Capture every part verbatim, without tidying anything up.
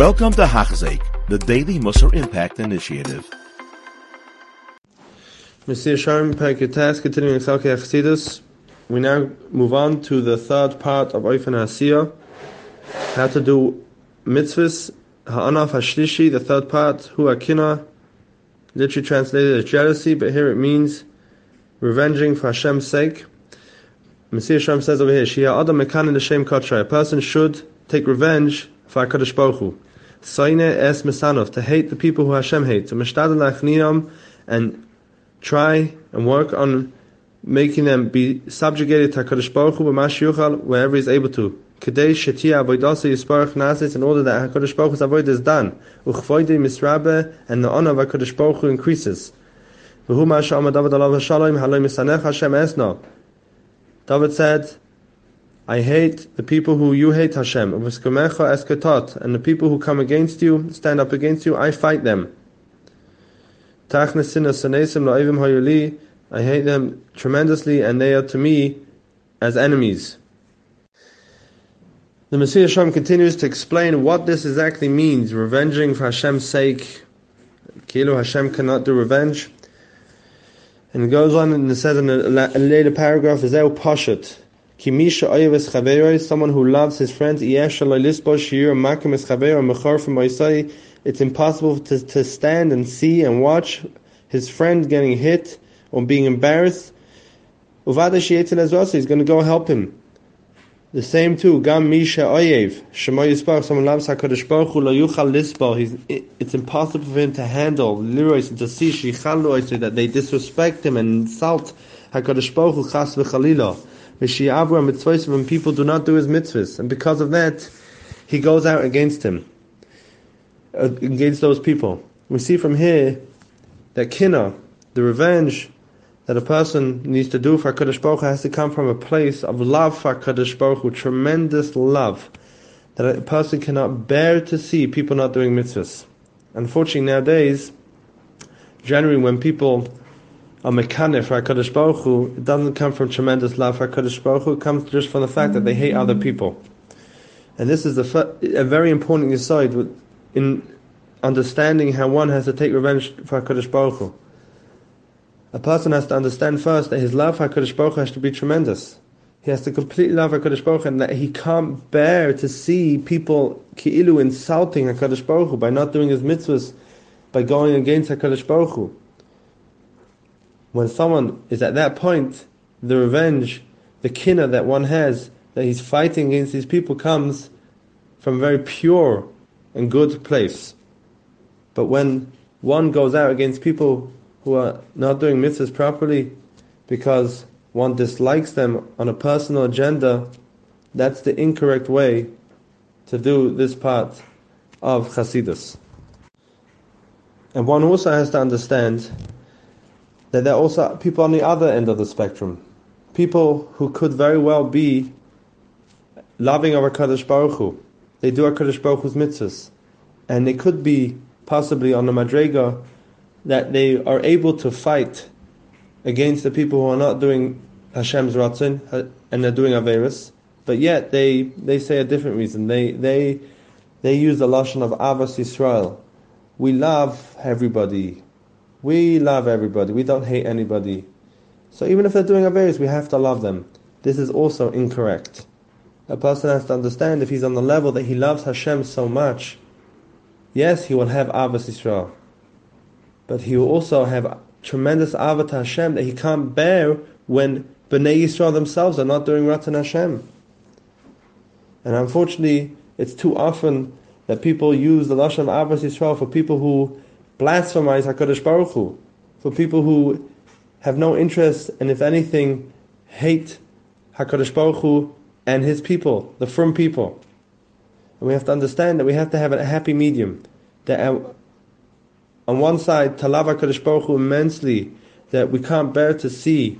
Welcome to Hachzek, the Daily Musar Impact Initiative. Mesilas Yesharim, Perek Tes, continuing in Salkei Chasidus. We now move on to the third part of Oif HaAsiyah, how to do mitzvahs, HaAnaf HaShlishi, the third part, HuAkinah, literally translated as jealousy, but here it means revenging for Hashem's sake. Mesilas Yesharim says over here, Shia Adam Mekanin L'Shem Kodshay, a person should take revenge for HaKadosh Baruch Hu, Soineh es Misanov, to hate the people who Hashem hates, and try and work on making them be subjugated to HaKadosh Baruch Hu b'ma sheyuchal, wherever he's able to, Kedei shetia avoidase yisparach nasis, in order that HaKadosh Baruch Hu's avoid is done, uchvoide misrabe, and the honor of HaKadosh Baruch Hu increases. V'hu ma'asha amad David alav ha'shalom haloi misanech Hashem esno. David said, I hate the people who you hate, Hashem, and the people who come against you, stand up against you, I fight them. I hate them tremendously, and they are to me as enemies. The Mesilas Yesharim continues to explain what this exactly means, revenging for Hashem's sake. Kilu Hashem cannot do revenge. And it goes on and it says in a later paragraph, Zeu Pashat. Someone who loves his friends, it's impossible to, to stand and see and watch his friend getting hit or being embarrassed. He's going to go help him. The same too, someone loves HaKadosh Baruch Hu, it's impossible for him to handle, to see that they disrespect him and insult HaKadosh Baruch Hu, chas v'chalila. When people do not do his mitzvahs, and because of that, he goes out against him, against those people. We see from here that Kinnah, the revenge that a person needs to do for HaKadosh Baruch Hu, has to come from a place of love for HaKadosh Baruch Hu, tremendous love, that a person cannot bear to see people not doing mitzvahs. Unfortunately, nowadays, generally when people a mekaneh for HaKadosh Baruch Hu, it doesn't come from tremendous love for HaKadosh Baruch Hu, it comes just from the fact that they hate other people. And this is a, a very important aside in understanding how one has to take revenge for HaKadosh Baruch Hu. A person has to understand first that his love for HaKadosh Baruch Hu has to be tremendous. He has to completely love HaKadosh Baruch Hu, and that he can't bear to see people ki'ilu insulting HaKadosh Baruch Hu by not doing his mitzvahs, by going against HaKadosh Baruch Hu. When someone is at that point, the revenge, the kinnah that one has, that he's fighting against these people, comes from a very pure and good place. But when one goes out against people who are not doing mitzvahs properly because one dislikes them on a personal agenda, that's the incorrect way to do this part of Chasidus. And one also has to understand that there are also people on the other end of the spectrum, people who could very well be loving of HaKadosh Baruch Hu. They do HaKadosh Baruch Hu's mitzvahs, and they could be possibly on the Madrega that they are able to fight against the people who are not doing Hashem's Ratzon and they're doing Averis, but yet they, they say a different reason. They they they use the Lashon of Ahavas Yisrael. We love everybody. We love everybody. We don't hate anybody. So even if they're doing Averis, we have to love them. This is also incorrect. A person has to understand, if he's on the level that he loves Hashem so much, yes, he will have Ahavas Yisrael, but he will also have tremendous Ava to Hashem that he can't bear when B'nai Yisrael themselves are not doing Ratzon Hashem. And unfortunately, it's too often that people use the Lashon of Ahavas Yisrael for people who blasphemize HaKadosh Baruch Hu, for people who have no interest and, if anything, hate HaKadosh Baruch Hu and his people, the frum people. And we have to understand that we have to have a happy medium, that on one side, to love HaKadosh Baruch Hu immensely, that we can't bear to see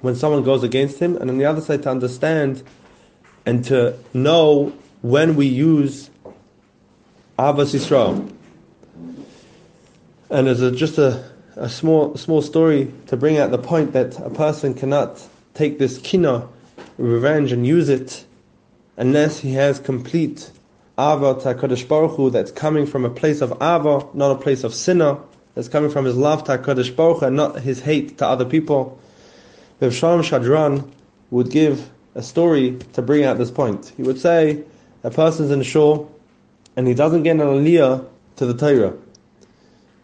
when someone goes against him, and on the other side, to understand and to know when we use Ahavas Yisrael. And as a, just a, a small small story to bring out the point that a person cannot take this kinnah, revenge, and use it unless he has complete Ava to HaKadosh Baruch Hu, that's coming from a place of Ava, not a place of Sinah, that's coming from his love to HaKadosh Baruch Hu and not his hate to other people. Rav Shlomo Shadran would give a story to bring out this point. He would say, a person's in shul and he doesn't get an Aliyah to the Torah.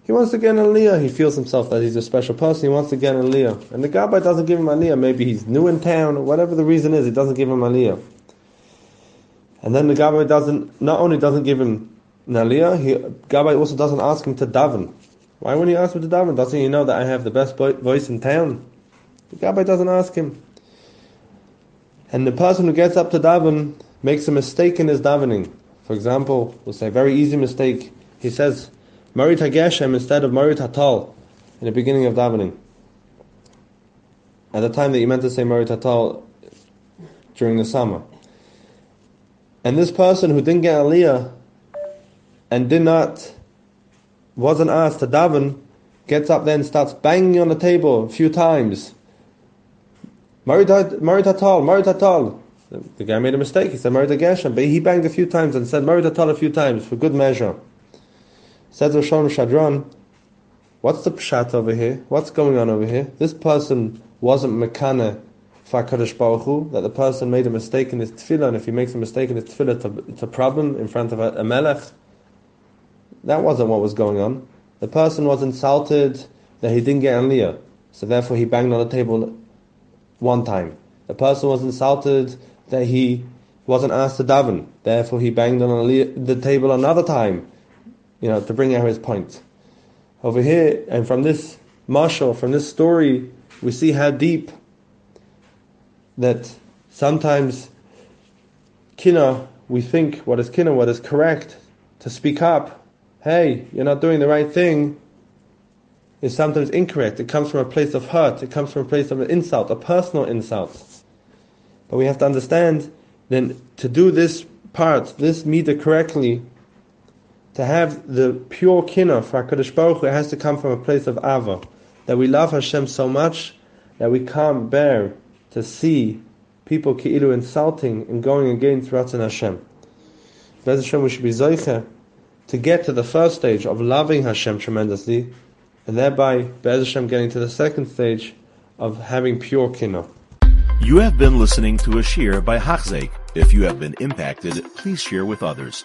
He wants to get an Aliyah. He feels himself that he's a special person. He wants to get an Aliyah. And the Gabbai doesn't give him Aliyah. Maybe he's new in town. Whatever the reason is, he doesn't give him Aliyah. And then the Gabbai doesn't, not only doesn't give him an Aliyah, he, Gabbai also doesn't ask him to Daven. Why wouldn't he ask him to Daven? Doesn't he know that I have the best voice in town? The Gabbai doesn't ask him. And the person who gets up to Daven makes a mistake in his davening. For example, we'll say a very easy mistake. He says, Morid HaGeshem instead of Morid HaTal in the beginning of davening. At the time that you meant to say Morid HaTal during the summer. And this person who didn't get Aliyah and did not, wasn't asked to daven, gets up there and starts banging on the table a few times. Morid HaTal, Morid HaTal. The guy made a mistake. He said Morid HaGeshem, but he banged a few times and said Morid HaTal a few times for good measure. Says Rav Shlomo Shadran, what's the Peshat over here? What's going on over here? This person wasn't Mekana for HaKadosh Baruch Hu, that the person made a mistake in his Tefillah, and if he makes a mistake in his Tefillah, it's a, it's a problem in front of a, a Melech. That wasn't what was going on. The person was insulted that he didn't get an Aliyah, so therefore he banged on the table one time. The person was insulted that he wasn't asked to daven, therefore he banged on Aliyah, the table another time. You know, to bring out his point. Over here, and from this Mashal, from this story, we see how deep that sometimes Kinnah, we think what is Kinnah, what is correct, to speak up, hey, you're not doing the right thing, is sometimes incorrect. It comes from a place of hurt, it comes from a place of an insult, a personal insult. But we have to understand, then, to do this part, this meter correctly, to have the pure Kinnah for HaKadosh Baruch Hu, it has to come from a place of Ava. That we love Hashem so much that we can't bear to see people Ki'ilu insulting and going against Ratzon Hashem. Be'ez Hashem, we should be Zoiche to get to the first stage of loving Hashem tremendously, and thereby Be'ez Hashem getting to the second stage of having pure Kinnah. You have been listening to a Shir by Hachzek. If you have been impacted, please share with others.